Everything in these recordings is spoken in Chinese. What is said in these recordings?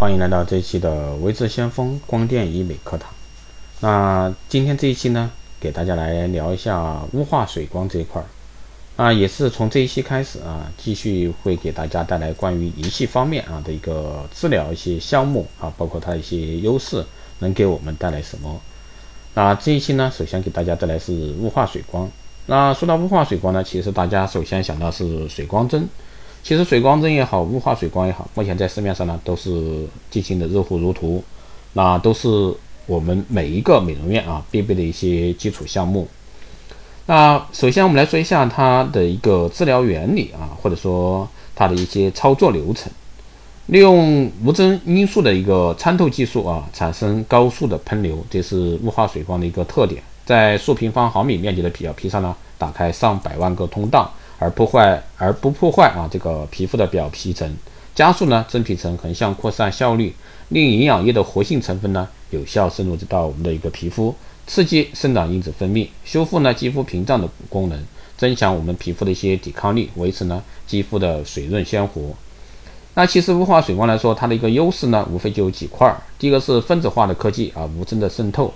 欢迎来到这一期的微智先锋光电医美课堂。那今天这一期呢，给大家来聊一下雾化水光这一块。那也是从这一期开始啊，继续会给大家带来关于仪器方面啊的一个治疗一些项目啊，包括它一些优势能给我们带来什么。那这一期呢，首先给大家带来是雾化水光。那说到雾化水光呢，其实大家首先想到是水光针。其实水光针也好，雾化水光也好，目前在市面上呢都是进行的热乎如荼，那都是我们每一个美容院啊必备的一些基础项目。那首先我们来说一下它的一个治疗原理啊，或者说它的一些操作流程。利用无针因素的一个参透技术啊，产生高速的喷流，这是雾化水光的一个特点。在数平方毫米面积的表皮上呢，打开上百万个通道，而不破坏啊这个皮肤的表皮层，加速呢真皮层横向扩散效率，令营养液的活性成分呢有效渗入到我们的一个皮肤，刺激生长因子分泌，修复呢肌肤屏障的功能，增强我们皮肤的一些抵抗力，维持呢肌肤的水润鲜活。那其实雾化水光来说，它的一个优势呢无非就有几块。第一个是分子化的科技啊，无针的渗透。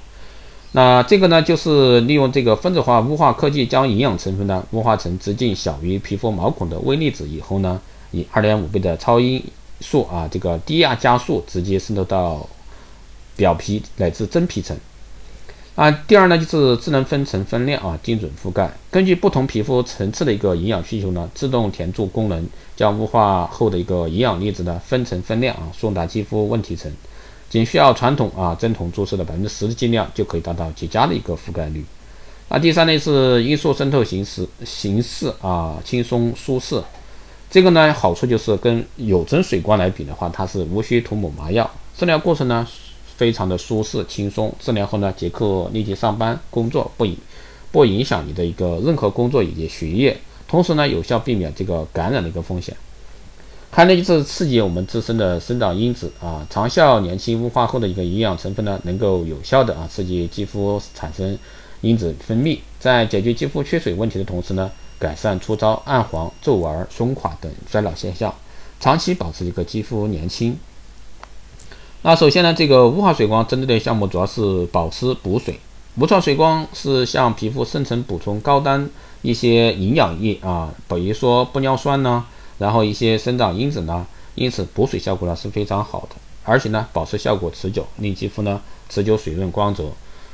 那这个呢，就是利用这个分子化雾化科技，将营养成分呢雾化成直径小于皮肤毛孔的微粒子以后呢，以 2.5 倍的超音速啊，这个低压加速直接渗透到表皮乃至真皮层。啊，第二呢就是智能分层分量啊，精准覆盖，根据不同皮肤层次的一个营养需求呢，自动填注功能，将雾化后的一个营养粒子呢分层分量啊，送达肌肤问题层。仅需要传统啊针筒注射的10%的剂量，就可以达到极佳的一个覆盖率。那第三类是因素渗透形式啊，轻松舒适。这个呢好处就是跟有针水光来比的话，它是无需涂抹麻药，治疗过程呢非常的舒适轻松，治疗后呢即刻立即上班工作，不影响你的一个任何工作以及学业，同时呢有效避免这个感染的一个风险。还有就是刺激我们自身的生长因子啊，长效年轻雾化后的一个营养成分呢，能够有效的啊刺激肌肤产生因子分泌，在解决肌肤缺水问题的同时呢，改善粗糙、暗黄、皱纹、松垮等衰老现象，长期保持一个肌肤年轻。那首先呢，这个雾化水光针对的项目主要是保湿补水。无创水光是向皮肤深层补充高单一些营养液啊，比如说玻尿酸呢，然后一些生长因子呢，因此补水效果呢是非常好的，而且呢保湿效果持久，令肌肤呢持久水润光泽。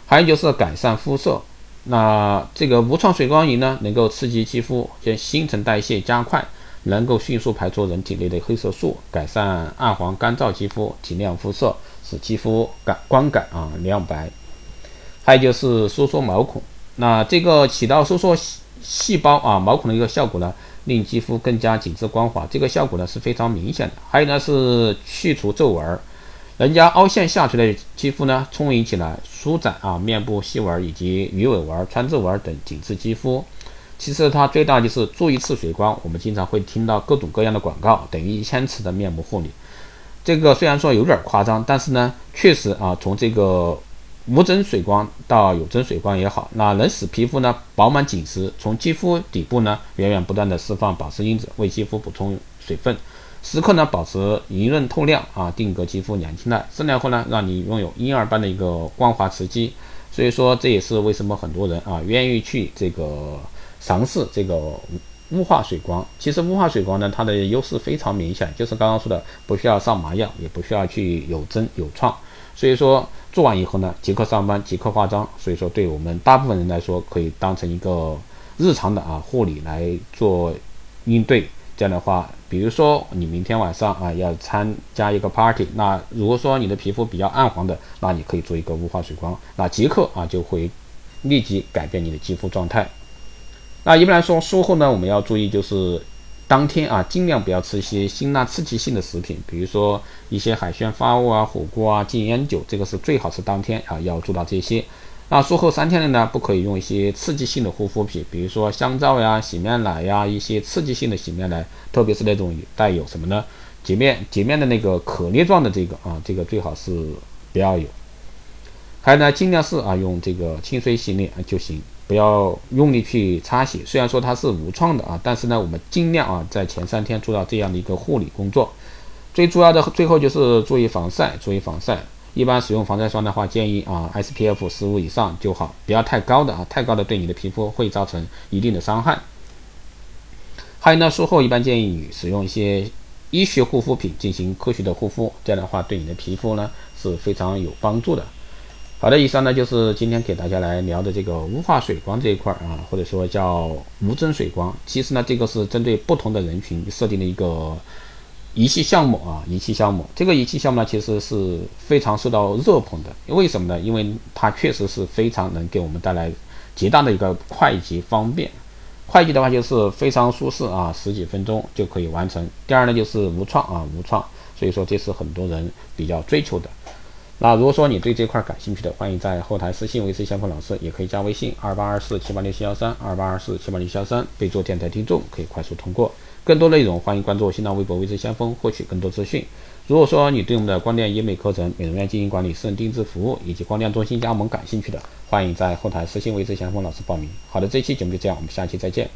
还有就是改善肤色。那这个无创水光仪呢，能够刺激肌肤新陈代谢加快，能够迅速排出人体内的黑色素，改善暗黄干燥肌肤，提亮肤色，使肌肤光感啊亮白。还有就是收缩毛孔。那这个起到收缩细胞啊毛孔的一个效果呢，令肌肤更加紧致光滑，这个效果呢是非常明显的。还有呢是去除皱纹，人家凹陷下垂的肌肤呢充盈起来，舒展啊面部细纹以及鱼尾纹、川字纹等紧致肌肤。其实它最大就是注一次水光，我们经常会听到各种各样的广告，等于1000次的面膜护理。这个虽然说有点夸张，但是呢确实啊，从这个无针水光到有针水光也好，那能使皮肤呢饱满紧实，从肌肤底部呢源源不断的释放保湿因子，为肌肤补充水分，时刻呢保持莹润透亮啊，定格肌肤年轻态。治疗后呢，让你拥有婴儿般的一个光滑持肌。所以说这也是为什么很多人啊愿意去这个尝试这个雾化水光。其实雾化水光呢，它的优势非常明显，就是刚刚说的不需要上麻药，也不需要去有针有创，所以说做完以后呢即刻上班即刻化妆，所以说对我们大部分人来说可以当成一个日常的啊护理来做应对。这样的话，比如说你明天晚上啊要参加一个 party， 那如果说你的皮肤比较暗黄的，那你可以做一个雾化水光，那即刻啊就会立即改变你的肌肤状态。那一般来说术后呢，我们要注意就是当天啊，尽量不要吃一些辛辣刺激性的食品，比如说一些海鲜发物啊、火锅啊、禁烟酒，这个是最好是当天啊要做到这些。那术后3天内呢，不可以用一些刺激性的护肤品，比如说香皂呀、洗面奶呀，一些刺激性的洗面奶，特别是那种带有什么呢？洁面的那个可粒状的这个啊，这个最好是不要有。还有呢，尽量是啊用这个清水洗脸就行，不要用力去擦洗。虽然说它是无创的啊，但是呢我们尽量啊在前3天做到这样的一个护理工作。最主要的最后就是注意防晒，注意防晒。一般使用防晒霜的话，建议啊 SPF 15以上就好，不要太高的啊，太高的对你的皮肤会造成一定的伤害。还有呢，术后一般建议你使用一些医学护肤品进行科学的护肤，这样的话对你的皮肤呢是非常有帮助的。好的，以上呢就是今天给大家来聊的这个雾化水光这一块啊，或者说叫无针水光。其实呢，这个是针对不同的人群设定的一个仪器项目啊，仪器项目。这个仪器项目呢，其实是非常受到热捧的。为什么呢？因为它确实是非常能给我们带来极大的一个快捷方便。快捷的话就是非常舒适啊，十几分钟就可以完成。第二呢就是无创啊，无创。所以说这是很多人比较追求的。那如果说你对这块感兴趣的，欢迎在后台私信维持相关老师，也可以加微信2824786713 2824786713，备注电台听众，可以快速通过。更多内容欢迎关注新浪微博维持先锋，获取更多资讯。如果说你对我们的光电医美课程、美容院经营管理、私人定制服务以及光电中心加盟感兴趣的，欢迎在后台私信维持先锋老师报名。好的，这期节目就这样，我们下期再见。